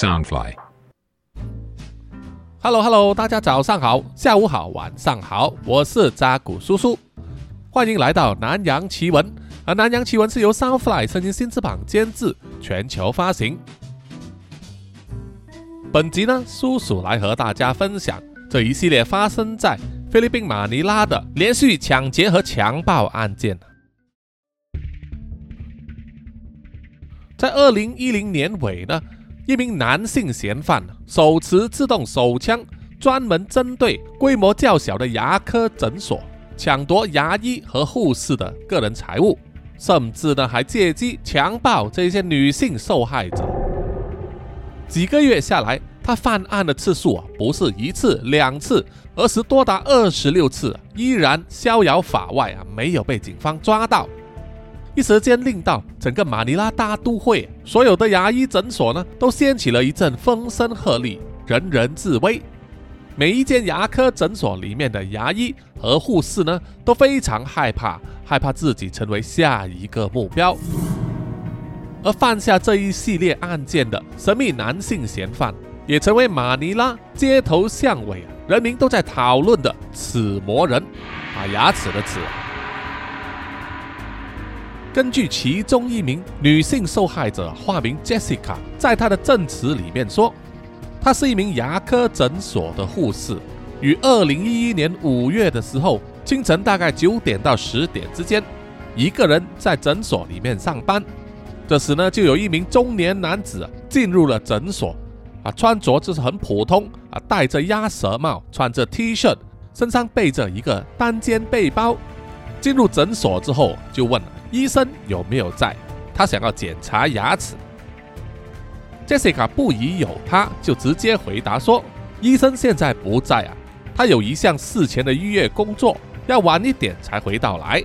Soundfly。Hello， 大家早上好，下午好，晚上好，我是扎古叔叔，欢迎来到南洋奇闻。而南洋奇闻是由 Soundfly 声音新翅膀监制，全球发行。本集呢，叔叔来和大家分享这一系列发生在菲律宾马尼拉的连续抢劫和强暴案件。在2010年尾呢，一名男性嫌犯手持自动手枪，专门针对规模较小的牙科诊所抢夺牙医和护士的个人财物，甚至呢还借机强暴这些女性受害者。几个月下来，他犯案的次数不是一次两次，而是多达26次，依然逍遥法外没有被警方抓到。一时间令到整个马尼拉大都会所有的牙医诊所呢都掀起了一阵风声鹤唳，人人自危。每一间牙科诊所里面的牙医和护士呢都非常害怕自己成为下一个目标。而犯下这一系列案件的神秘男性嫌犯，也成为马尼拉街头巷尾人民都在讨论的齿魔人，牙齿的齿。根据其中一名女性受害者化名 Jessica 在她的证词里面说，她是一名牙科诊所的护士，于2011年5月的时候清晨大概9点到10点之间，一个人在诊所里面上班。这时呢，就有一名中年男子进入了诊所，穿着就是很普通，戴着鸭舌帽，穿着 T 恤，身上背着一个单肩背包。进入诊所之后就问医生有没有在，他想要检查牙齿。 Jessica 不疑有他，就直接回答说，医生现在不在啊，他有一项事前的预约工作，要晚一点才回到来。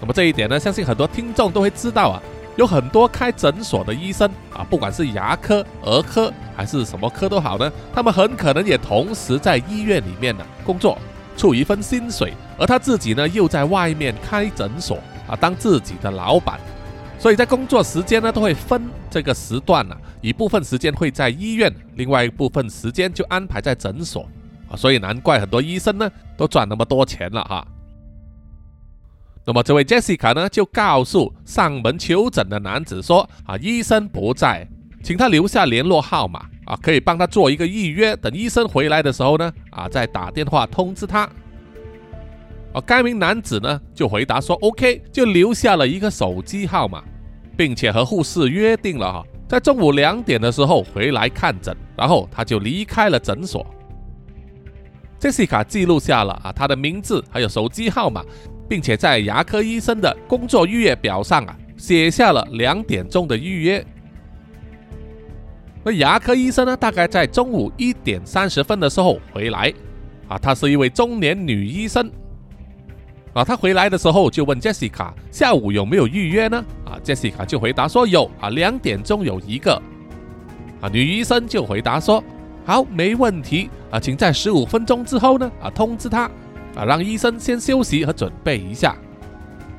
那么这一点呢，相信很多听众都会知道啊，有很多开诊所的医生不管是牙科、儿科还是什么科都好呢，他们很可能也同时在医院里面工作，出一份薪水，而他自己呢又在外面开诊所当自己的老板。所以在工作时间呢都会分这个时段一部分时间会在医院，另外一部分时间就安排在诊所所以难怪很多医生呢都赚那么多钱了哈。那么这位 Jessica 呢就告诉上门求诊的男子说医生不在，请他留下联络号码可以帮他做一个预约，等医生回来的时候呢再打电话通知他。该名男子呢就回答说 OK， 就留下了一个手机号码，并且和护士约定了在中午2点的时候回来看诊，然后他就离开了诊所。Jessica 记录下了他的名字还有手机号码，并且在牙科医生的工作预约表上写下了2点钟的预约。那牙科医生呢大概在中午1点30分的时候回来他是一位中年女医生他回来的时候就问 Jessica 下午有没有预约呢Jessica 就回答说有2点钟有一个女医生就回答说好，没问题请在15分钟之后呢通知他让医生先休息和准备一下。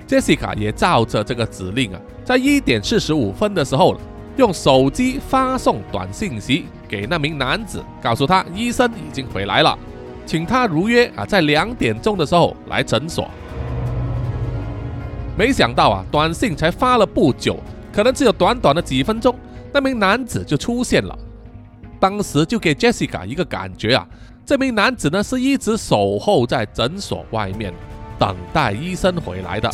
Jessica 也照着这个指令在1点45分的时候用手机发送短信息给那名男子，告诉他医生已经回来了，请他如约在2点钟的时候来诊所。没想到短信才发了不久，可能只有短短的几分钟，那名男子就出现了。当时就给 Jessica 一个感觉这名男子呢是一直守候在诊所外面等待医生回来的。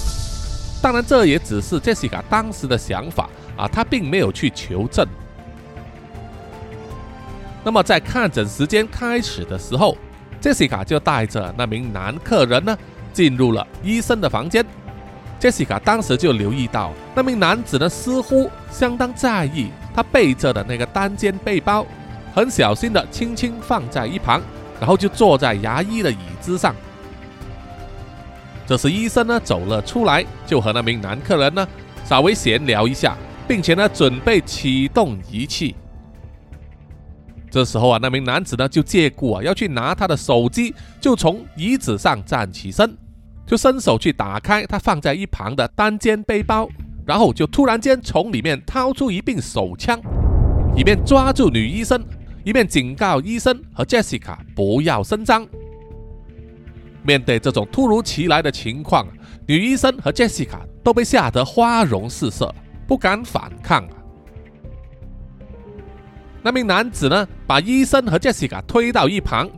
当然这也只是 Jessica 当时的想法他并没有去求证。那么在看诊时间开始的时候， Jessica 就带着那名男客人呢进入了医生的房间。 Jessica 当时就留意到那名男子呢似乎相当在意他背着的那个单肩背包，很小心的轻轻放在一旁，然后就坐在牙医的椅子上。这时医生呢走了出来，就和那名男客人呢稍微闲聊一下，并且呢准备启动仪器。这时候那名男子呢就借故要去拿他的手机，就从椅子上站起身，就伸手去打开他放在一旁的单肩背包，然后就突然间从里面掏出一柄手枪，一面抓住女医生，一面警告医生和 Jessica 不要声张。面对这种突如其来的情况，女医生和 Jessica 都被吓得花容失色，不敢反抗。那名男子呢，把医生和 Jessica 推到一旁，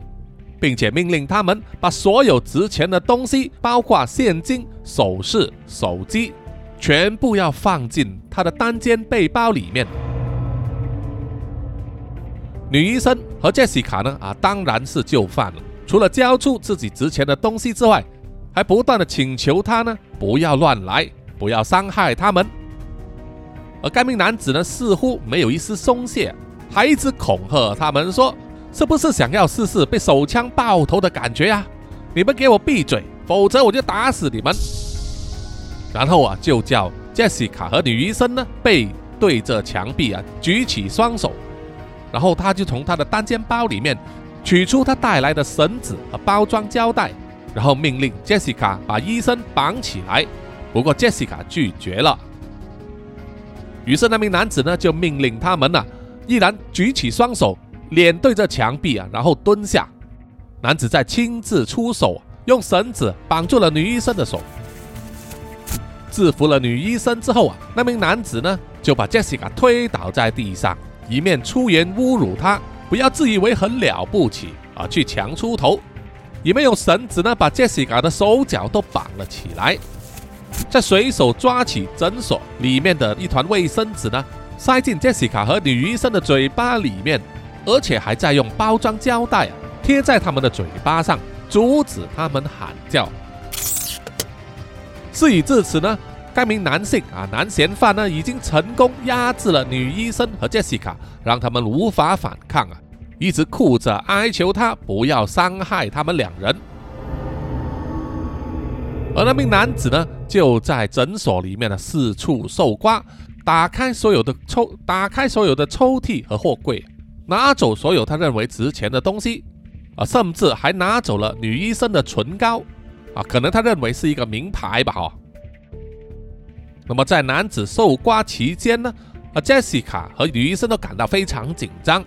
并且命令他们把所有值钱的东西，包括现金、首饰、手机，全部要放进他的单肩背包里面。女医生和 Jessica 呢，当然是就范了，除了交出自己值钱的东西之外，还不断的请求他呢不要乱来，不要伤害他们。而该名男子呢，似乎没有一丝松懈，还一直恐吓他们说，是不是想要试试被手枪爆头的感觉啊？你们给我闭嘴，否则我就打死你们。然后就叫 Jessica 和女医生呢背对着墙壁举起双手，然后他就从他的单肩包里面取出他带来的绳子和包装胶带，然后命令 Jessica 把医生绑起来。不过 Jessica 拒绝了，于是那名男子呢就命令他们依然举起双手，脸对着墙壁然后蹲下。男子再亲自出手，用绳子绑住了女医生的手。制服了女医生之后那名男子呢就把 Jessica 推倒在地上，一面出言侮辱她不要自以为很了不起而去强出头，也没有绳子呢把 Jessica 的手脚都绑了起来，再随手抓起诊所里面的一团卫生纸呢塞进 Jessica 和女医生的嘴巴里面，而且还在用包装胶带贴在他们的嘴巴上，阻止他们喊叫。事已至此呢，该名男性男嫌犯呢已经成功压制了女医生和 Jessica， 让他们无法反抗一直哭着哀求他不要伤害他们两人。而那名男子呢就在诊所里面四处搜刮，打开所有的抽屉和货柜，拿走所有他认为值钱的东西，甚至还拿走了女医生的唇膏可能他认为是一个名牌吧那么在男子搜刮期间呢Jessica 和女医生都感到非常紧张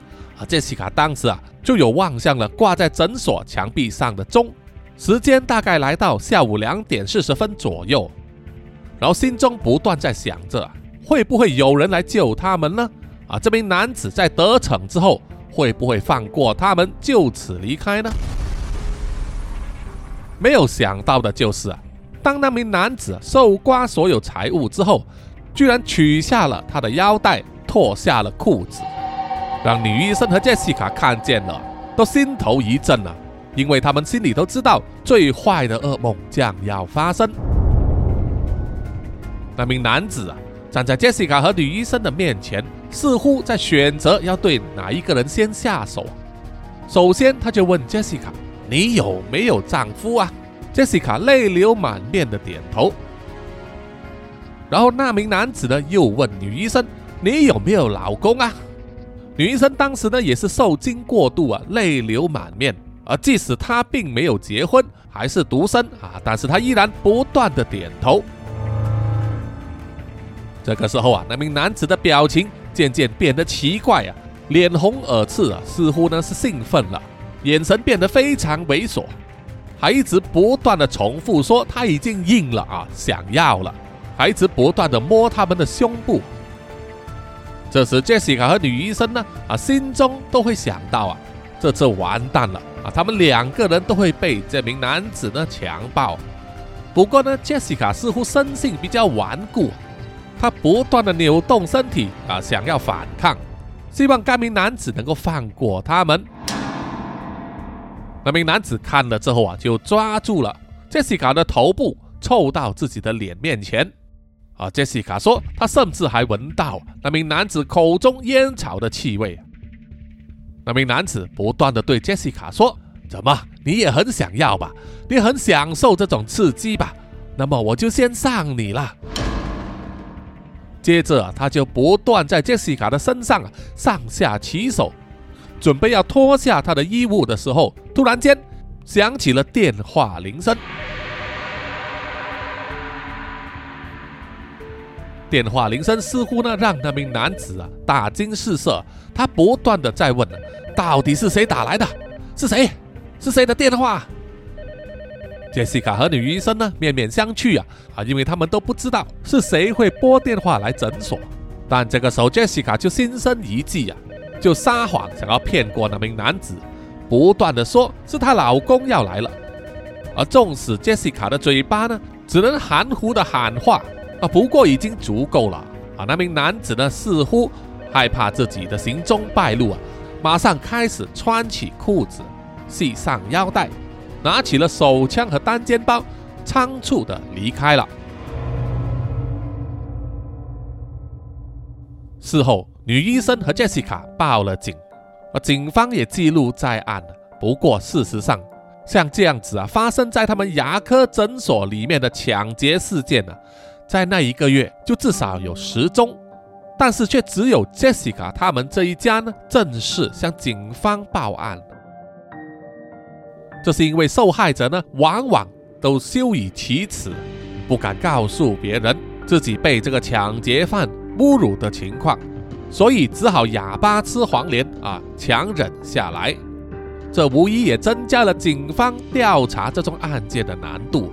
Jessica 当时就有望向了挂在诊所墙壁上的钟，时间大概来到下午2:40左右，然后心中不断在想着会不会有人来救他们呢这名男子在得逞之后会不会放过他们就此离开呢？没有想到的就是当那名男子搜刮所有财物之后，居然取下了他的腰带，脱下了裤子，让女医生和 Jessica 看见了都心头一震了，因为他们心里都知道最坏的噩梦将要发生。那名男子站在 Jessica 和女医生的面前，似乎在选择要对哪一个人先下手。首先他就问 Jessica， 你有没有丈夫啊？ Jessica 泪流满面的点头。然后那名男子呢又问女医生，你有没有老公啊？女医生当时呢也是受惊过度泪流满面，而即使她并没有结婚，还是独身但是她依然不断的点头。这个时候那名男子的表情渐渐变得奇怪脸红耳赤似乎呢是兴奋了，眼神变得非常猥琐，还一直不断的重复说他已经硬了想要了，还一直不断的摸他们的胸部。这时 Jessica 和女医生呢心中都会想到这次完蛋了他们两个人都会被这名男子呢强暴。不过呢 Jessica 似乎生性比较顽固，他不断的扭动身体想要反抗，希望该名男子能够放过他们。那名男子看了之后就抓住了 Jessica 的头部，凑到自己的脸面前Jessica 说他甚至还闻到那名男子口中烟草的气味。那名男子不断的对 Jessica 说，怎么你也很想要吧？你很享受这种刺激吧？那么我就先上你了。接着他就不断在 Jessica 的身上上下其手，准备要脱下她的衣物的时候，突然间响起了电话铃声。电话铃声似乎呢让那名男子啊大惊失色，他不断的在问到底是谁打来的，是谁，是谁的电话。Jessica 和女医生呢面面相觑啊，因为他们都不知道是谁会拨电话来诊所。但这个时候 Jessica 就心生一计啊，就撒谎想要骗过那名男子，不断的说是她老公要来了。而纵使 Jessica 的嘴巴呢只能含糊的喊话啊，不过已经足够了啊。那名男子呢似乎害怕自己的行踪败露啊，马上开始穿起裤子，系上腰带，拿起了手枪和单肩包，仓促的离开了。事后女医生和 Jessica 报了警，而警方也记录在案。不过事实上像这样子啊发生在他们牙科诊所里面的抢劫事件呢，在那一个月就至少有10宗，但是却只有 Jessica 他们这一家呢正式向警方报案。这是因为受害者呢往往都羞于启齿，不敢告诉别人自己被这个抢劫犯侮辱的情况，所以只好哑巴吃黄连啊，强忍下来。这无疑也增加了警方调查这种案件的难度。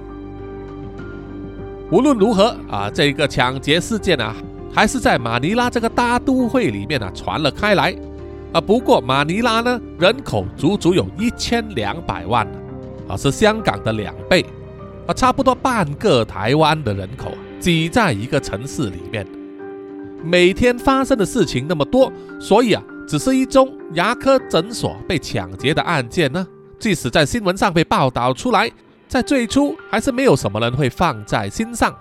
无论如何啊，这个抢劫事件啊还是在马尼拉这个大都会里面啊传了开来。啊，不过马尼拉呢人口足足有1200万啊，是香港的2倍啊，差不多半个台湾的人口挤在一个城市里面。每天发生的事情那么多，所以啊只是1宗牙科诊所被抢劫的案件呢，即使在新闻上被报道出来，在最初还是没有什么人会放在心上。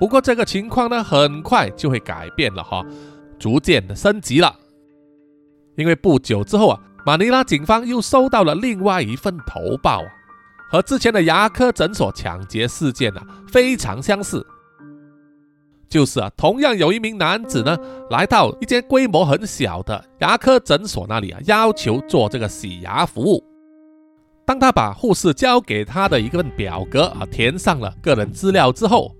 不过这个情况呢很快就会改变了哈，逐渐的升级了。因为不久之后啊，马尼拉警方又收到了另外一份投报啊，和之前的牙科诊所抢劫事件啊非常相似。就是啊，同样有一名男子呢来到一间规模很小的牙科诊所那里啊，要求做这个洗牙服务。当他把护士交给他的一份表格啊填上了个人资料之后，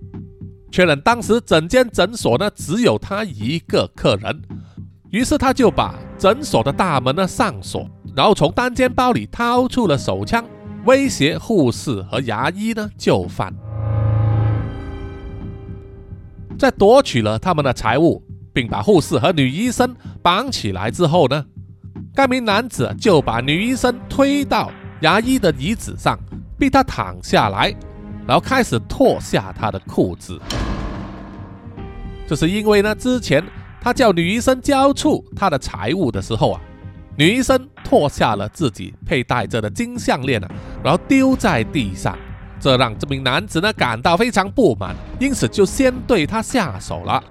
确认当时整间诊所呢只有他一个客人，于是他就把诊所的大门呢上锁，然后从单肩包里掏出了手枪，威胁护士和牙医呢就范。在夺取了他们的财物，并把护士和女医生绑起来之后呢，该名男子就把女医生推到牙医的椅子上，逼他躺下来，然后开始脱下他的裤子。这是因为呢，之前他叫女医生交出他的财物的时候啊，女医生脱下了自己佩戴着的金项链啊，然后丢在地上。这让这名男子呢感到非常不满，因此就先对他下手了。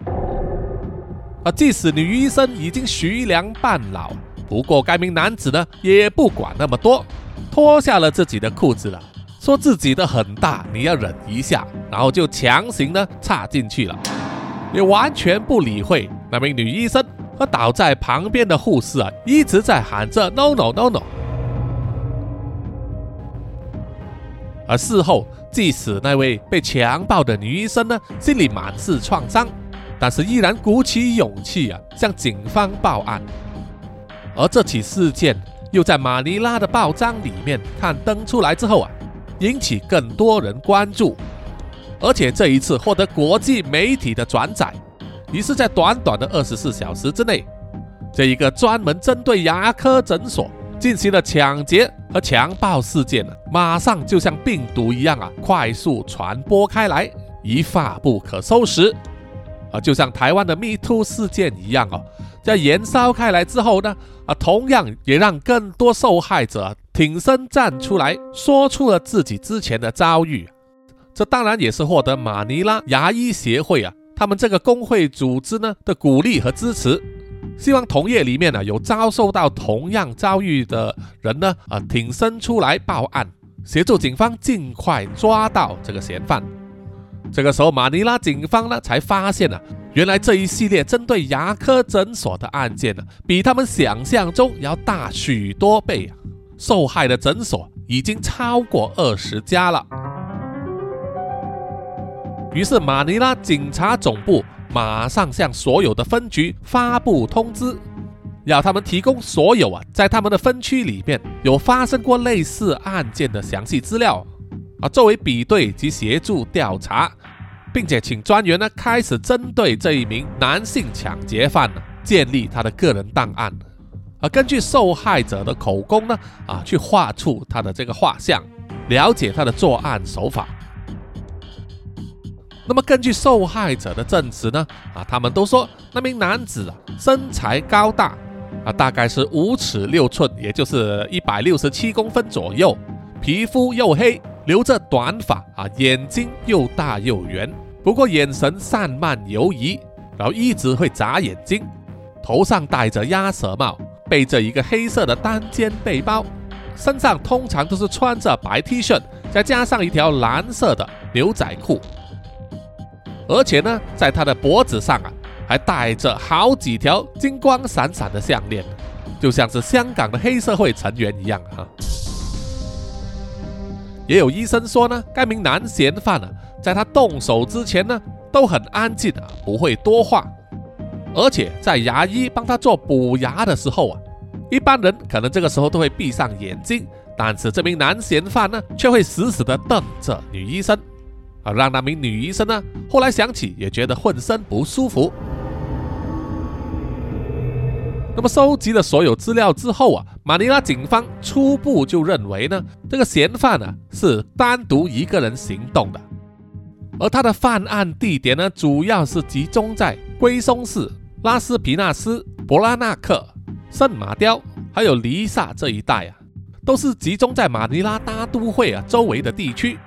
而即使女医生已经徐娘半老，不过该名男子呢也不管那么多，脱下了自己的裤子了，说自己的很大，你要忍一下，然后就强行呢插进去了，也完全不理会那名女医生和倒在旁边的护士啊，一直在喊着 no no no no。而事后即使那位被强暴的女医生呢心里满是创伤，但是依然鼓起勇气啊向警方报案。而这起事件又在马尼拉的报章里面刊登出来之后啊，引起更多人关注，而且这一次获得国际媒体的转载。于是在短短的24小时之内，这一个专门针对牙科诊所进行了抢劫和强暴事件马上就像病毒一样啊快速传播开来，一发不可收拾。啊，就像台湾的 MeToo 事件一样哦，在延烧开来之后呢，啊，同样也让更多受害者挺身站出来，说出了自己之前的遭遇。这当然也是获得马尼拉牙医协会啊他们这个工会组织呢的鼓励和支持。希望同业里面呢有遭受到同样遭遇的人呢挺身出来报案，协助警方尽快抓到这个嫌犯。这个时候马尼拉警方呢才发现啊，原来这一系列针对牙科诊所的案件呢比他们想象中要大许多倍啊，受害的诊所已经超过20家了。于是马尼拉警察总部马上向所有的分局发布通知，要他们提供所有在他们的分区里面有发生过类似案件的详细资料作为比对及协助调查，并且请专员开始针对这一名男性抢劫犯建立他的个人档案，根据受害者的口供去画出他的这个画像，了解他的作案手法。那么根据受害者的证词他们都说那名男子身材高大大概是5尺6寸，也就是167公分左右，皮肤又黑，留着短发眼睛又大又圆，不过眼神散漫游移，然后一直会眨眼睛，头上戴着鸭舌帽，背着一个黑色的单肩背包，身上通常都是穿着白 T 恤再加上一条蓝色的牛仔裤，而且呢在他的脖子上还戴着好几条金光闪闪的项链，就像是香港的黑社会成员一样也有医生说呢，该名男嫌犯在他动手之前呢都很安静不会多话，而且在牙医帮他做补牙的时候一般人可能这个时候都会闭上眼睛，但是这名男嫌犯呢却会死死地瞪着女医生让那名女医生呢后来想起也觉得浑身不舒服。那么收集了所有资料之后马尼拉警方初步就认为呢这个嫌犯是单独一个人行动的，而他的犯案地点呢主要是集中在龟松市、拉斯皮纳斯、博拉纳克、圣马雕还有黎萨这一带都是集中在马尼拉大都会周围的地区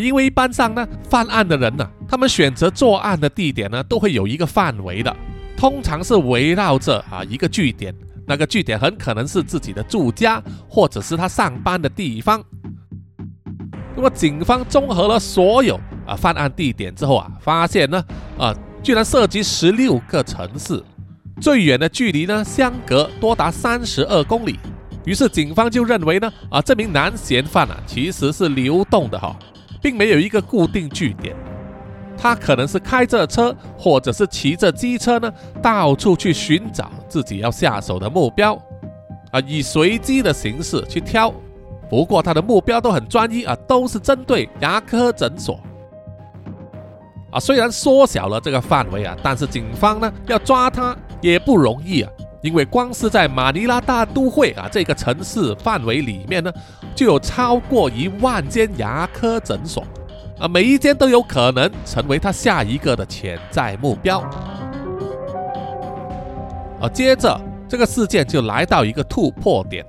因为一般上呢犯案的人他们选择作案的地点呢都会有一个范围的，通常是围绕着一个据点，那个据点很可能是自己的住家或者是他上班的地方。那么警方综合了所有犯案地点之后发现呢居然涉及16个城市，最远的距离呢相隔多达32公里，于是警方就认为呢这名男嫌犯其实是流动的并没有一个固定据点，他可能是开着车或者是骑着机车呢到处去寻找自己要下手的目标以随机的形式去挑，不过他的目标都很专一都是针对牙科诊所虽然缩小了这个范围但是警方呢要抓他也不容易因为光是在马尼拉大都会这个城市范围里面呢就有超过1万间牙科诊所每一间都有可能成为他下一个的潜在目标接着这个事件就来到一个突破点，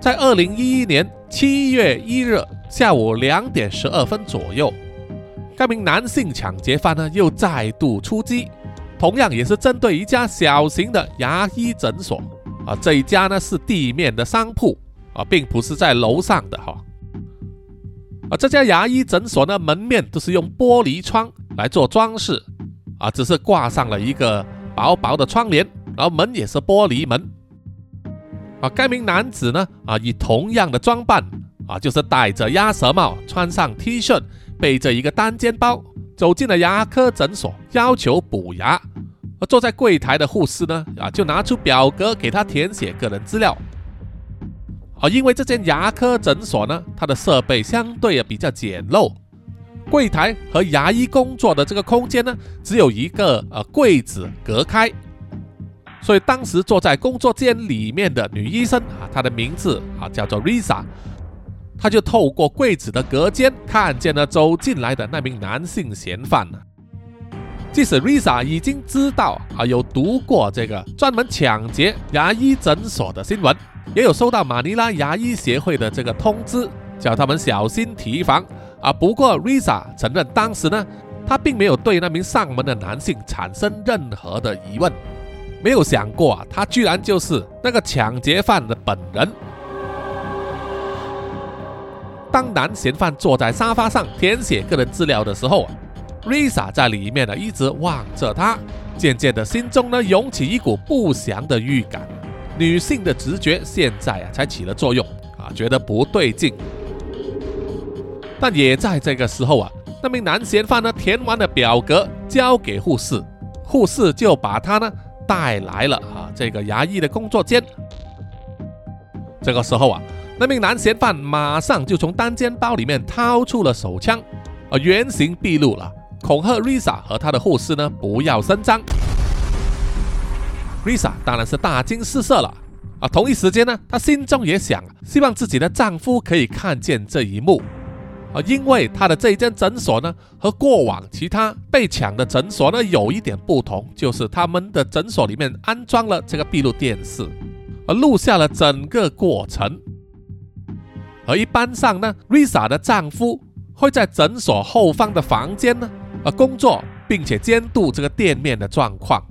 在2011年7月1日下午2点12分左右，该名男性抢劫犯呢又再度出击，同样也是针对一家小型的牙医诊所这一家呢是地面的商铺并不是在楼上的这家牙医诊所呢门面都是用玻璃窗来做装饰只是挂上了一个薄薄的窗帘，然后门也是玻璃门该名男子呢以同样的装扮就是戴着鸭舌帽，穿上 T 恤，背着一个单肩包，走进了牙科诊所要求补牙，而坐在柜台的护士呢就拿出表格给他填写个人资料因为这间牙科诊所呢它的设备相对比较简陋，柜台和牙医工作的这个空间呢只有一个柜子隔开，所以当时坐在工作间里面的女医生她的名字叫做 Risa，他就透过柜子的隔间看见了走进来的那名男性嫌犯即使 Risa 已经知道有读过这个专门抢劫牙医诊所的新闻，也有收到马尼拉牙医协会的这个通知叫他们小心提防不过 Risa 承认当时呢他并没有对那名上门的男性产生任何的疑问，没有想过他居然就是那个抢劫犯的本人。当男嫌犯坐在沙发上填写个人资料的时候Risa 在里面一直望着他，渐渐的心中呢涌起一股不祥的预感，女性的直觉现在才起了作用觉得不对劲。但也在这个时候那名男嫌犯呢填完了表格交给护士，护士就把他呢带来了这个衙役的工作间。这个时候啊，那名男嫌犯马上就从单肩包里面掏出了手枪，原形毕露了，恐吓 Risa 和他的护士呢不要声张。Risa 当然是大惊失色了啊！同一时间呢，她心中也想，希望自己的丈夫可以看见这一幕啊，因为她的这一间诊所呢，和过往其他被抢的诊所呢有一点不同，就是他们的诊所里面安装了这个闭路电视，录下了整个过程。而一般上呢 ，Risa 的丈夫会在诊所后方的房间呢，工作，并且监督这个店面的状况。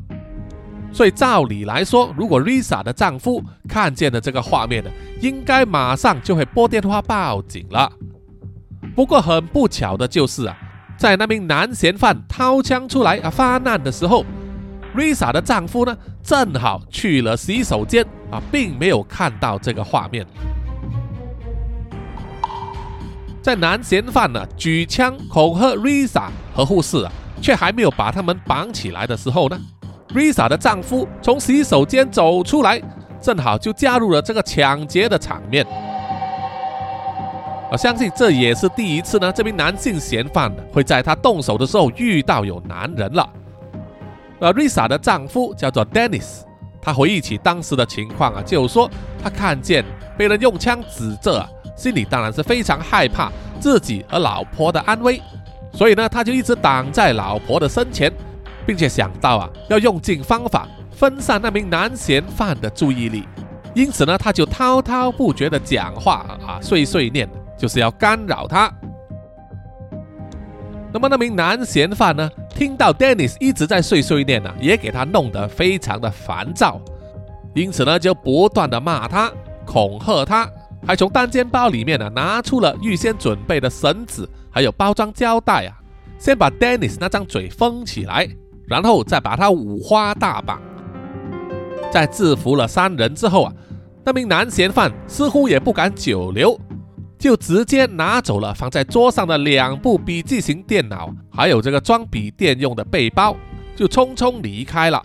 所以照理来说，如果 Risa 的丈夫看见了这个画面呢，应该马上就会拨电话报警了。不过很不巧的就是啊，在那名男嫌犯掏枪出来发难的时候， Risa 的丈夫呢正好去了洗手间并没有看到这个画面。在男嫌犯呢举枪恐吓 Risa 和护士却还没有把他们绑起来的时候呢，Risa 的丈夫从洗手间走出来，正好就加入了这个抢劫的场面。我相信这也是第一次呢，这名男性嫌犯会在他动手的时候遇到有男人了。Risa 的丈夫叫做 Dennis， 他回忆起当时的情况就说他看见被人用枪指着心里当然是非常害怕自己和老婆的安危，所以呢，他就一直挡在老婆的身前，并且想到要用尽方法分散那名男嫌犯的注意力，因此呢，他就滔滔不绝的讲话碎碎念，就是要干扰他。那么那名男嫌犯呢，听到 Dennis 一直在碎碎念也给他弄得非常的烦躁，因此呢，就不断的骂他，恐吓他，还从单肩包里面拿出了预先准备的绳子，还有包装胶带先把 Dennis 那张嘴封起来，然后再把他五花大绑。在制服了三人之后那名男嫌犯似乎也不敢久留，就直接拿走了放在桌上的两部笔记型电脑，还有这个装笔电用的背包，就匆匆离开了。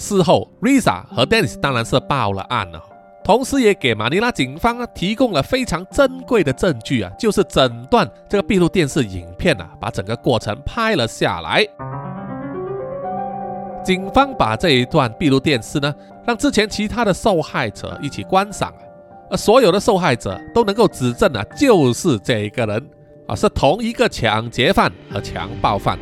事后 Risa 和 Dennis 当然是报了案了，同时也给马尼拉警方提供了非常珍贵的证据就是整段这个闭路电视影片把整个过程拍了下来。警方把这一段闭路电视呢，让之前其他的受害者一起观赏，而所有的受害者都能够指证就是这一个人是同一个抢劫犯和强暴犯。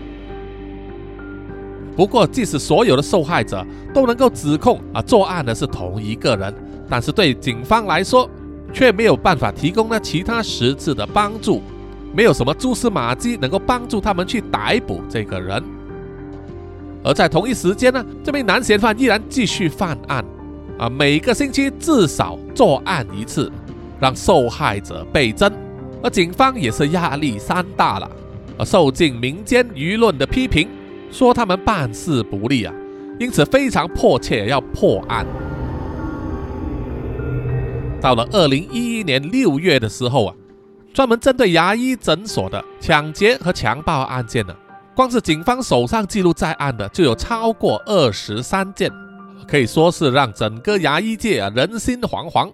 不过即使所有的受害者都能够指控作案的是同一个人，但是对警方来说却没有办法提供了其他实质的帮助，没有什么蛛丝马迹能够帮助他们去逮捕这个人。而在同一时间呢，这名男嫌犯依然继续犯案每个星期至少作案一次，让受害者倍增，而警方也是压力山大了受尽民间舆论的批评，说他们办事不力因此非常迫切要破案。到了2011年6月的时候专门针对牙医诊所的抢劫和强暴案件光是警方手上记录在案的就有超过23件，可以说是让整个牙医界人心惶惶。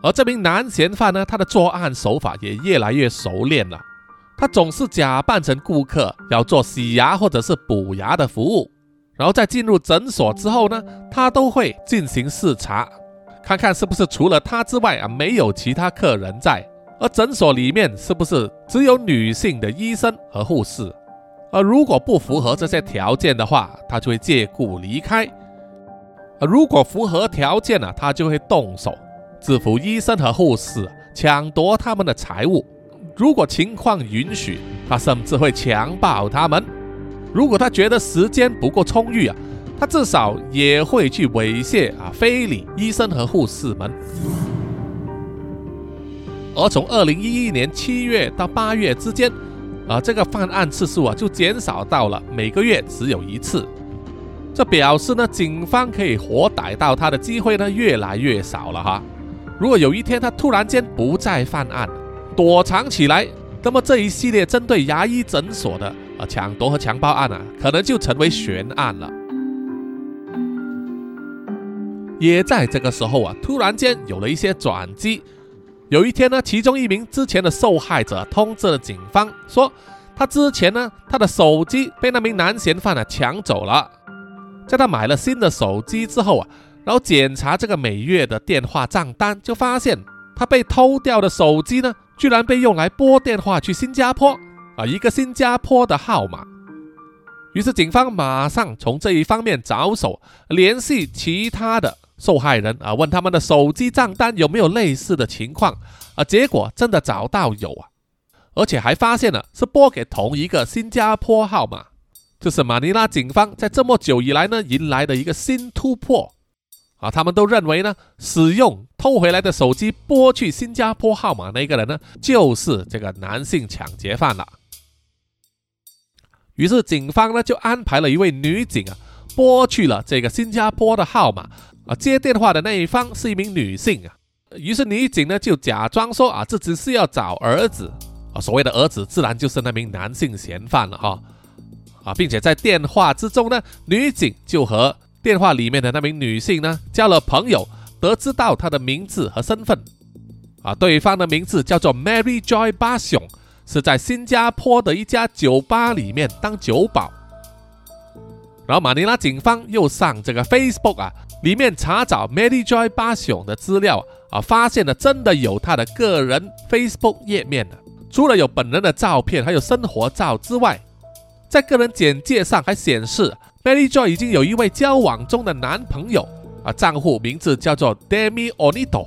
而这名男嫌犯呢，他的作案手法也越来越熟练了，他总是假扮成顾客要做洗牙或者是补牙的服务，然后在进入诊所之后呢，他都会进行视察，看看是不是除了他之外没有其他客人在，而诊所里面是不是只有女性的医生和护士，而如果不符合这些条件的话，他就会借故离开，而如果符合条件他就会动手制服医生和护士，抢夺他们的财物，如果情况允许，他甚至会强暴他们。如果他觉得时间不够充裕他至少也会去猥亵非礼医生和护士们。而从2011年7月到8月之间这个犯案次数就减少到了每个月只有一次，这表示呢，警方可以活逮到他的机会呢越来越少了如果有一天他突然间不再犯案，躲藏起来，那么这一系列针对牙医诊所的抢夺和强暴案可能就成为悬案了。也在这个时候突然间有了一些转机。有一天呢，其中一名之前的受害者通知了警方，说他之前呢，他的手机被那名男嫌犯抢走了。在他买了新的手机之后然后检查这个每月的电话账单，就发现他被偷掉的手机呢，居然被用来拨电话去新加坡一个新加坡的号码。于是警方马上从这一方面着手，联系其他的受害人问他们的手机账单有没有类似的情况结果真的找到有而且还发现了是拨给同一个新加坡号码。这是马尼拉警方在这么久以来呢迎来的一个新突破他们都认为呢，使用偷回来的手机拨去新加坡号码那个人呢，就是这个男性抢劫犯了。于是警方呢就安排了一位女警拨去了这个新加坡的号码接电话的那一方是一名女性于是女警呢就假装说自己是要找儿子所谓的儿子自然就是那名男性嫌犯了并且在电话之中呢，女警就和电话里面的那名女性呢交了朋友，得知到她的名字和身份对方的名字叫做 Mary Joy Bars， 是在新加坡的一家酒吧里面当酒保。然后马尼拉警方又上这个 Facebook 里面查找 Mary Joy Bars 的资料发现了真的有她的个人 Facebook 页面除了有本人的照片还有生活照之外，在个人简介上还显示Mary Joy 已经有一位交往中的男朋友账户名字叫做 Demi Onito。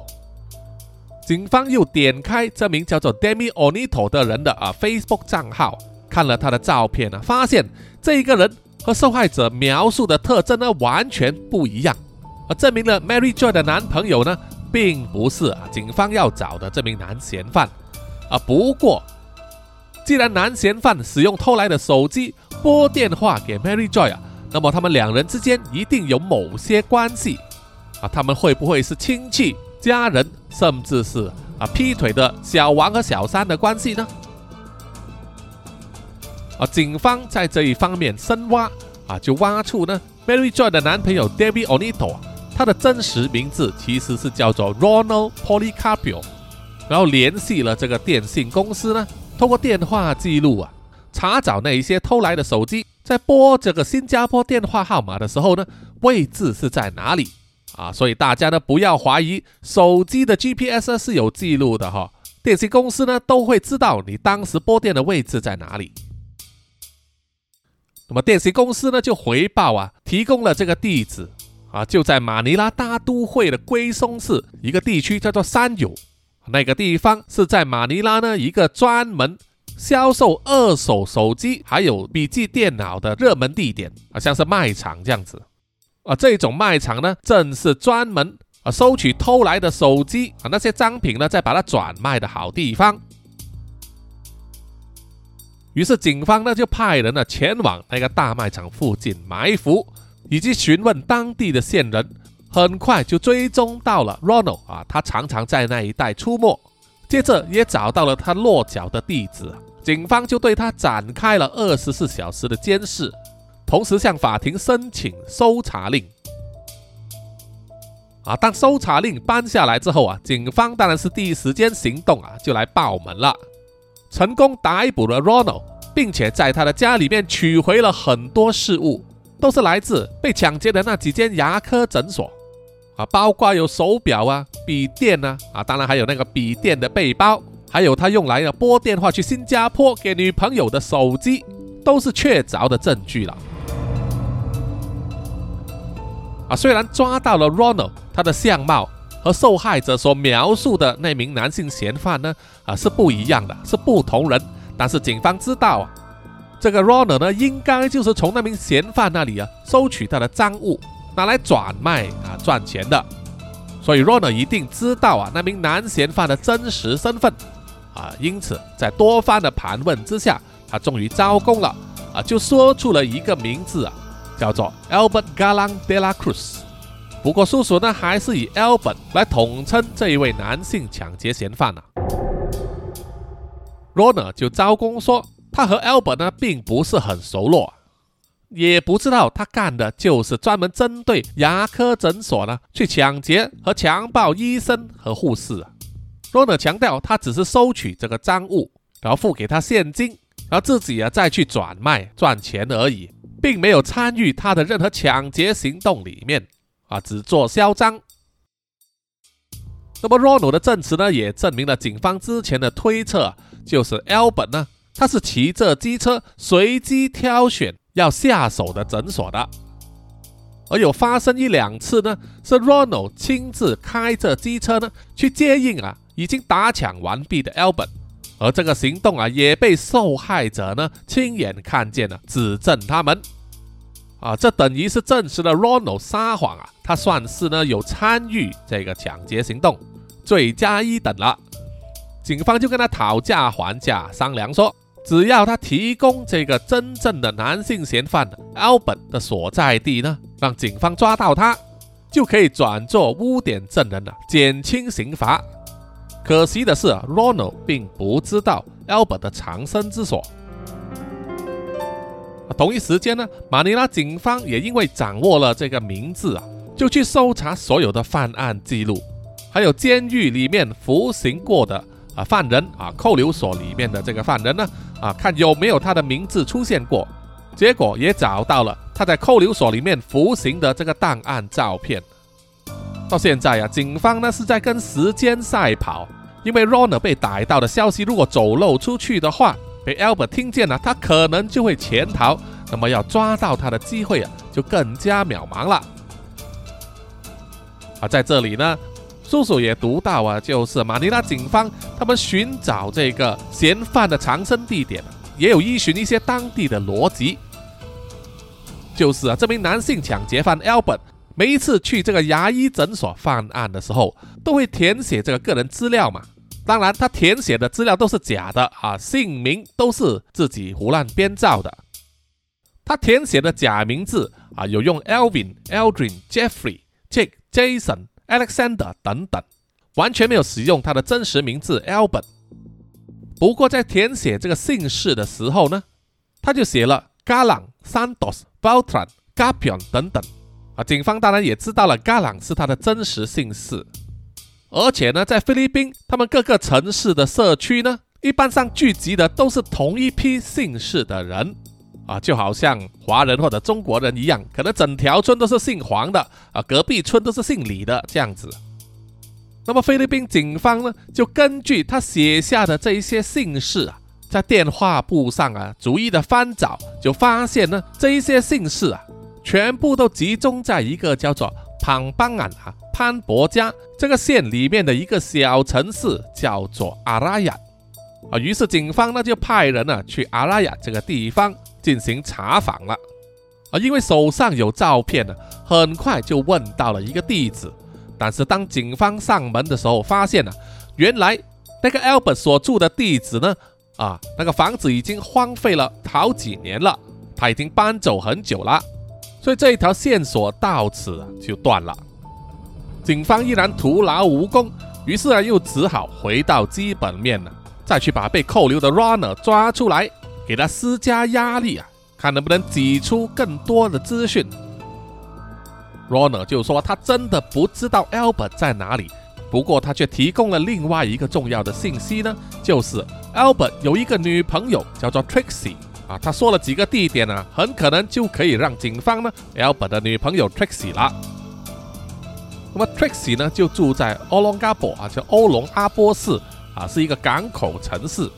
警方又点开这名叫做 Demi Onito 的人的Facebook 账号，看了他的照片发现这一个人和受害者描述的特征完全不一样证明了 Mary Joy 的男朋友呢并不是警方要找的这名男嫌犯不过既然男嫌犯使用偷来的手机拨电话给 Mary Joy那么他们两人之间一定有某些关系他们会不会是亲戚、家人，甚至是劈腿的小王和小三的关系呢警方在这一方面深挖就挖出呢 Mary Joy 的男朋友 David Onito 他的真实名字其实是叫做 Ronald Polycarpio， 然后联系了这个电信公司呢，通过电话记录查找那一些偷来的手机在拨这个新加坡电话号码的时候呢，位置是在哪里所以大家呢不要怀疑手机的 GPS 是有记录的电信公司呢都会知道你当时拨电的位置在哪里。那么电信公司呢就回报提供了这个地址就在马尼拉大都会的龟松市一个地区叫做三友，那个地方是在马尼拉呢一个专门销售二手手机还有笔记电脑的热门地点像是卖场这样子这种卖场呢正是专门收取偷来的手机那些赃品呢再把它转卖的好地方。于是警方呢就派人前往那个大卖场附近埋伏以及询问当地的线人，很快就追踪到了 Ronald 他常常在那一带出没，接着也找到了他落脚的地址，警方就对他展开了24小时的监视，同时向法庭申请搜查令当搜查令颁下来之后警方当然是第一时间行动就来报门了，成功逮捕了 Ronald， 并且在他的家里面取回了很多事物，都是来自被抢劫的那几间牙科诊所包括有手表笔电当然还有那个笔电的背包，还有他用来拨电话去新加坡给女朋友的手机，都是确凿的证据了虽然抓到了 Ronald， 他的相貌和受害者所描述的那名男性嫌犯呢是不一样的，是不同人，但是警方知道这个 Ronald 呢应该就是从那名嫌犯那里收取他的赃物拿来转卖赚钱的，所以 Ronald 一定知道那名男嫌犯的真实身份因此在多番的盘问之下他终于招供了就说出了一个名字叫做 Albert Galang Dela Cruz，不过叔叔呢还是以 Albert 来统称这一位男性抢劫嫌犯啊。Ronald 就招供说，他和 Albert 呢并不是很熟络，也不知道他干的就是专门针对牙科诊所呢去抢劫和强暴医生和护士啊。Ronald 强调他只是收取这个赃物，然后付给他现金，然后自己啊再去转卖赚钱而已，并没有参与他的任何抢劫行动里面啊，只做嚣张。那么 Ronald 的证词呢也证明了警方之前的推测，就是 Albert 呢他是骑着机车随机挑选要下手的诊所的，而有发生一两次呢是 Ronald 亲自开着机车呢去接应啊已经打抢完毕的 Albert， 而这个行动啊也被受害者呢亲眼看见了，指证他们啊，这等于是证实了 Ronald 撒谎啊，他算是呢有参与这个抢劫行动，罪加一等了。警方就跟他讨价还价，商量说，只要他提供这个真正的男性嫌犯 Albert 的所在地呢，让警方抓到他，就可以转做污点证人了，减轻刑罚。可惜的是啊 ，Ronald 并不知道 Albert 的藏身之所。同一时间呢，马尼拉警方也因为掌握了这个名字啊，就去搜查所有的犯案记录，还有监狱里面服刑过的犯人啊，扣留所里面的这个犯人呢啊，看有没有他的名字出现过。结果也找到了他在扣留所里面服刑的这个档案照片。到现在啊，警方呢是在跟时间赛跑，因为 Ronald 被逮到的消息如果走漏出去的话，被 Albert 听见了，他可能就会潜逃，那么要抓到他的机会啊，就更加渺茫了。啊，在这里呢，叔叔也读到啊，就是马尼拉警方他们寻找这个嫌犯的藏身地点，也有依循一些当地的逻辑，就是啊，这名男性抢劫犯 Albert 每一次去这个牙医诊所犯案的时候，都会填写这个个人资料嘛。当然他填写的资料都是假的啊，姓名都是自己胡乱编造的。他填写的假名字啊，有用 Alvin、Aldrin、Jeffrey、Jake、Jason、Alexander 等等，完全没有使用他的真实名字 Albert。 不过在填写这个姓氏的时候呢，他就写了 Galang、Santos、Beltran、Gapion 等等啊，警方当然也知道了 Galang 是他的真实姓氏。而且呢，在菲律宾他们各个城市的社区呢，一般上聚集的都是同一批姓氏的人啊，就好像华人或者中国人一样，可能整条村都是姓黄的啊，隔壁村都是姓李的这样子。那么菲律宾警方呢，就根据他写下的这一些姓氏啊，在电话簿上啊逐一的翻找，就发现呢，这一些姓氏啊全部都集中在一个叫做庞邦安啊潘博加这个县里面的一个小城市，叫做阿拉雅啊。于是警方呢就派人呢去阿拉雅这个地方进行查访了啊，因为手上有照片呢，很快就问到了一个地址。但是当警方上门的时候，发现呢，原来那个 Albert 所住的地址呢啊，那个房子已经荒废了好几年了，他已经搬走很久了，所以这一条线索到此就断了。警方依然徒劳无功，于是又只好回到基本面了，再去把被扣留的 Ronald 抓出来，给他施加压力啊，看能不能挤出更多的资讯。Ronald 就说他真的不知道 Albert 在哪里，不过他却提供了另外一个重要的信息呢，就是 Albert 有一个女朋友叫做 Trixie 啊，他说了几个地点啊，很可能就可以让警方呢 Albert 的女朋友 Trixie 了。那么 Trixie 呢就住在 Olongapo 啊，叫欧龙阿波市啊，是一个港口城市。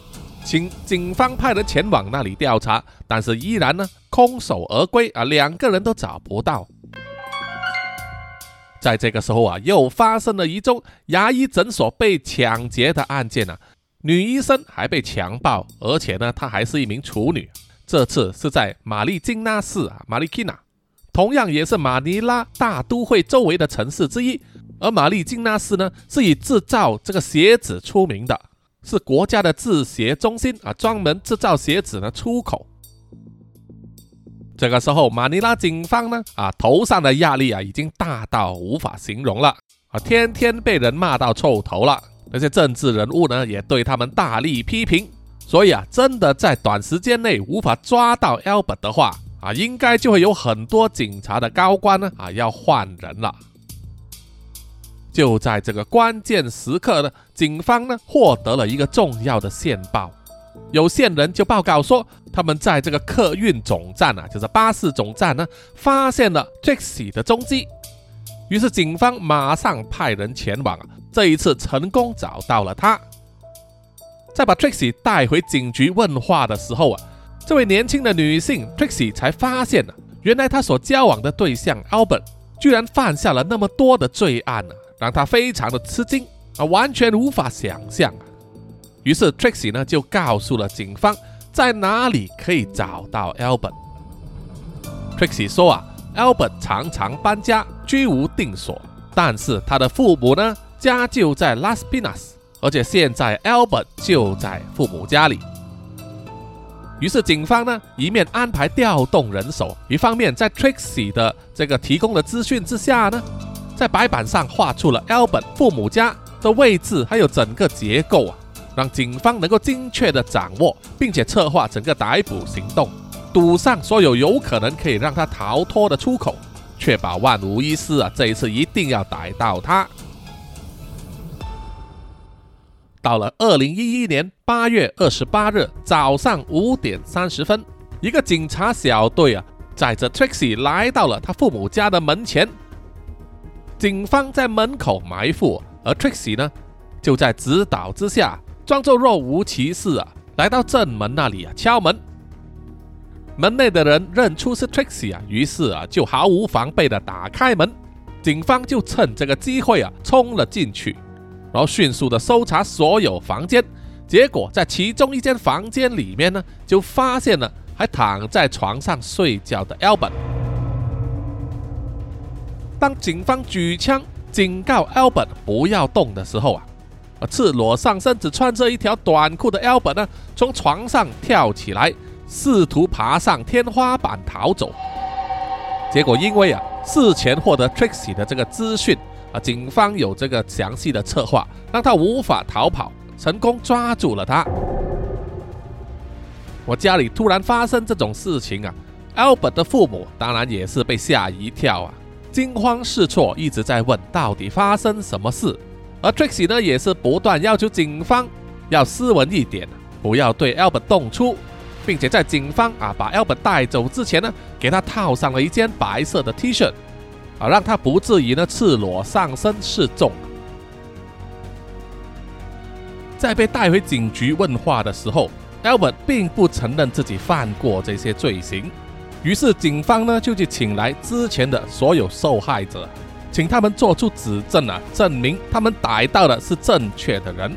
警方派人前往那里调查，但是依然呢空手而归啊，两个人都找不到。在这个时候啊，又发生了一宗牙医诊所被抢劫的案件啊，女医生还被强暴，而且呢她还是一名处女。这次是在马利金纳市啊，马利金纳。同样也是马尼拉大都会周围的城市之一，而马利金纳市呢是以制造这个鞋子出名的，是国家的制鞋中心啊，专门制造鞋子的出口。这个时候马尼拉警方呢头上的压力已经大到无法形容了天天被人骂到臭头了，那些政治人物呢也对他们大力批评，所以真的在短时间内无法抓到 Albert 的话应该就会有很多警察的高官呢要换人了。就在这个关键时刻呢，警方呢获得了一个重要的线报，有线人就报告说，他们在这个客运总站就是巴士总站呢，发现了 Trixie 的踪迹。于是警方马上派人前往，这一次成功找到了他。在把 Trixie 带回警局问话的时候这位年轻的女性 Trixie 才发现原来她所交往的对象 Albert 居然犯下了那么多的罪案让她非常的吃惊完全无法想象。于是 Trixie 呢就告诉了警方在哪里可以找到 Albert。Trixie 说Albert 常常搬家，居无定所，但是他的父母呢，家就在 Las Piñas， 而且现在 Albert 就在父母家里。于是警方呢，一面安排调动人手，一方面在 Trixie 的这个提供的资讯之下呢，在白板上画出了 Albert 父母家的位置，还有整个结构让警方能够精确的掌握，并且策划整个逮捕行动。堵上所有可能可以让他逃脱的出口，确保万无一失这一次一定要逮到他。到了2011年8月28日早上5点30分，一个警察小队载着 Trixie 来到了他父母家的门前，警方在门口埋伏，而 Trixie 呢就在指导之下装作若无其事来到正门那里敲门。门内的人认出是 Trixie 于是就毫无防备的打开门，警方就趁这个机会冲了进去，然后迅速的搜查所有房间，结果在其中一间房间里面呢，就发现了还躺在床上睡觉的 Albert。 当警方举枪警告 Albert 不要动的时候赤裸上身只穿着一条短裤的 Albert 呢，从床上跳起来试图爬上天花板逃走，结果因为事前获得 Trixie 的这个资讯警方有这个详细的策划，让他无法逃跑，成功抓住了他。我家里突然发生这种事情Albert 的父母当然也是被吓一跳惊慌失措，一直在问到底发生什么事。而 Trixie 呢也是不断要求警方要斯文一点，不要对 Albert 动粗，并且在警方把 Albert 带走之前呢，给他套上了一件白色的 T 恤让他不至于呢赤裸上身示众。在被带回警局问话的时候， Albert 并不承认自己犯过这些罪行，于是警方呢就去请来之前的所有受害者，请他们做出指证证明他们逮到的是正确的人。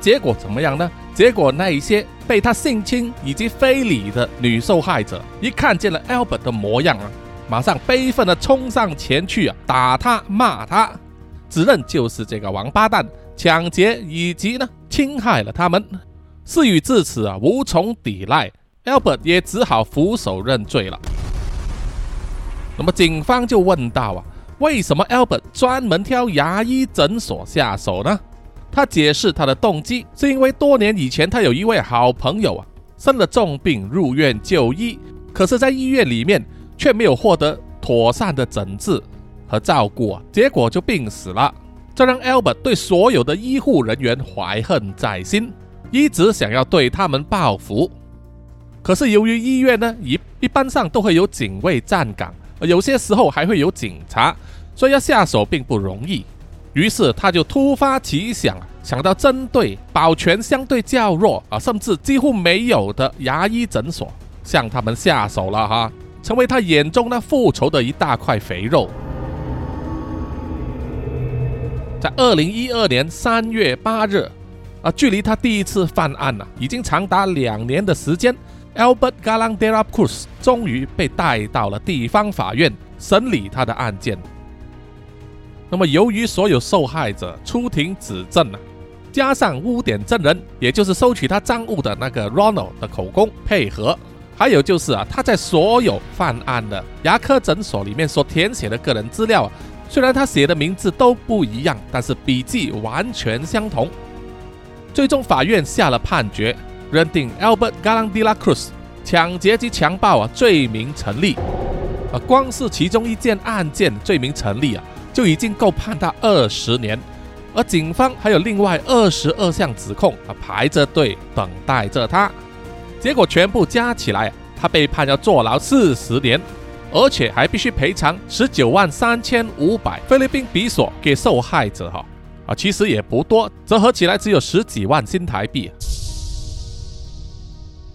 结果怎么样呢？结果那一些被他性侵以及非礼的女受害者一看见了 Albert 的模样马上悲愤地冲上前去打他骂他，指认就是这个王八蛋抢劫以及呢侵害了他们。事已至此无从抵赖， Albert 也只好俯首认罪了。那么警方就问到为什么 Albert 专门挑牙医诊所下手呢？他解释他的动机是因为多年以前他有一位好朋友生了重病入院就医，可是在医院里面却没有获得妥善的诊治和照顾结果就病死了。这让 Albert 对所有的医护人员怀恨在心，一直想要对他们报复。可是由于医院呢一般上都会有警卫站岗，有些时候还会有警察，所以要下手并不容易。于是他就突发奇想，想到针对保全相对较弱甚至几乎没有的牙医诊所向他们下手了成为他眼中那复仇的一大块肥肉。在2012年3月8日距离他第一次犯案已经长达2年的时间， Albert Galang Dela Cruz 终于被带到了地方法院审理他的案件。那么由于所有受害者出庭指证加上污点证人，也就是收取他赃物的那个 Ronald 的口供配合，还有就是啊，他在所有犯案的牙科诊所里面所填写的个人资料啊，虽然他写的名字都不一样，但是笔迹完全相同。最终法院下了判决，认定 Albert Galang Dela Cruz 抢劫及强暴啊罪名成立。光是其中一件案件罪名成立啊，就已经够判他20年，而警方还有另外22项指控啊，排着队等待着他。结果全部加起来，他被判要坐牢40年，而且还必须赔偿193500菲律宾比索给受害者啊，其实也不多，折合起来只有10几万新台币。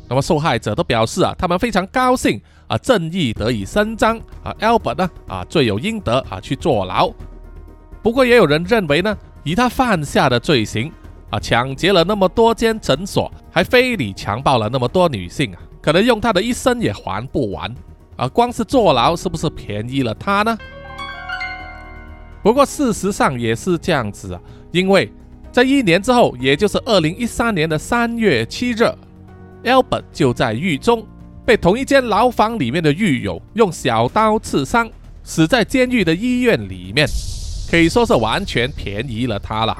那么受害者都表示啊，他们非常高兴啊，正义得以伸张啊 ，Albert 呢啊罪有应得啊去坐牢。不过也有人认为呢，以他犯下的罪行啊，抢劫了那么多间诊所，还非礼强暴了那么多女性啊，可能用他的一生也还不完啊！光是坐牢是不是便宜了他呢？不过事实上也是这样子啊，因为在1年之后，也就是2013年3月7日 ，Albert 就在狱中被同一间牢房里面的狱友用小刀刺伤，死在监狱的医院里面，可以说是完全便宜了他了。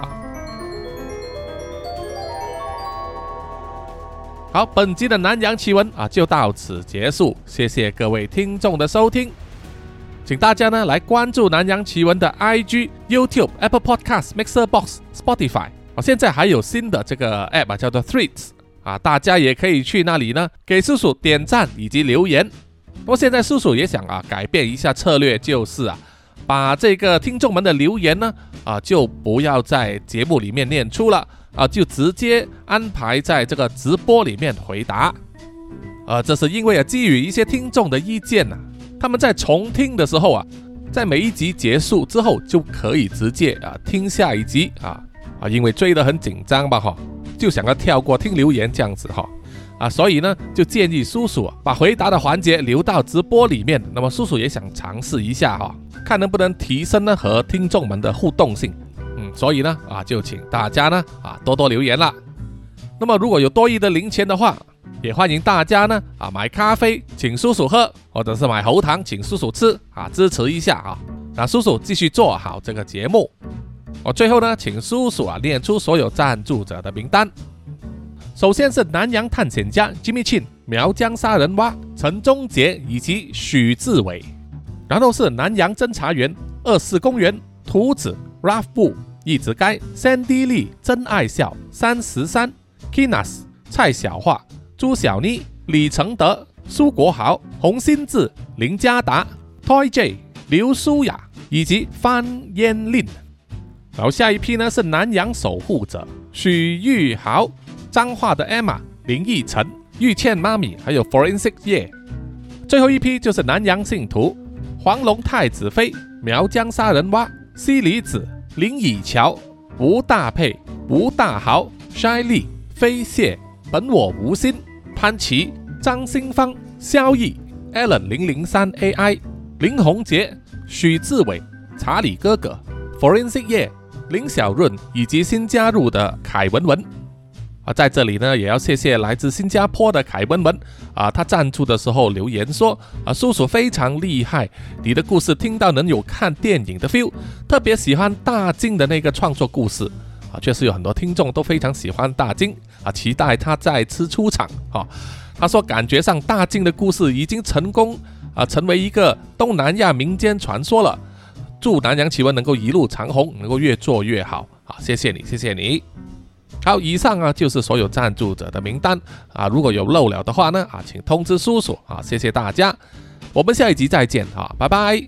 好，本集的南洋奇闻啊就到此结束，谢谢各位听众的收听，请大家呢来关注南洋奇闻的 IG、YouTube、Apple Podcast、Mixer Box、Spotify 啊，现在还有新的这个 app 啊，叫做 Threads 啊，大家也可以去那里呢给叔叔点赞以及留言。那么现在叔叔也想啊改变一下策略，就是啊把这个听众们的留言呢啊就不要在节目里面念出了。啊，就直接安排在这个直播里面回答。这是因为啊，基于一些听众的意见呢、啊，他们在重听的时候啊，在每一集结束之后就可以直接啊听下一集啊，因为追得很紧张吧哈，就想要跳过听留言这样子哈啊，所以呢就建议叔叔、啊、把回答的环节留到直播里面。那么叔叔也想尝试一下哈，看能不能提升呢和听众们的互动性。所以呢啊，就请大家呢啊多多留言啦。那么如果有多余的零钱的话，也欢迎大家呢啊买咖啡请叔叔喝，或者是买喉糖请叔叔吃啊，支持一下啊，那叔叔继续做好这个节目。最后呢，请叔叔啊念出所有赞助者的名单。首先是南洋探险家 Jimmy Chin、苗疆杀人蛙、陈忠杰以及许志伟，然后是南洋侦查员、24公园、图子、Ralph Wu、一直该、Sandy Lee、真爱笑、33、Kinas、蔡小桦、朱小妮、李承德、苏国豪、洪新志、林家达、Toy J、刘舒雅以及范燕令。然后下一批呢是南洋守护者许玉豪、彰化的 Emma、林奕晨、玉倩妈咪，还有 Forensic 叶。最后一批就是南洋信徒黄龙太子妃、苗疆杀人蛙、西里子、林以乔、吴大佩、吴大豪、筛利、飞蟹、本我无心、潘琪、张新芳、萧毅、Allen003AI、林宏杰、许志伟、查理哥哥、Forensic 叶、林小润以及新加入的凯文文。在这里呢，也要谢谢来自新加坡的凯文文啊，他赞助的时候留言说啊，叔叔非常厉害，你的故事听到能有看电影的 feel， 特别喜欢大金的那个创作故事啊，确实有很多听众都非常喜欢大金啊，期待他再次出场啊。他说感觉上大金的故事已经成功啊，成为一个东南亚民间传说了。祝南洋奇闻能够一路长虹，能够越做越好啊！谢谢你，谢谢你。好，以上啊就是所有赞助者的名单啊，如果有漏了的话呢啊，请通知叔叔啊，谢谢大家，我们下一集再见啊，拜拜。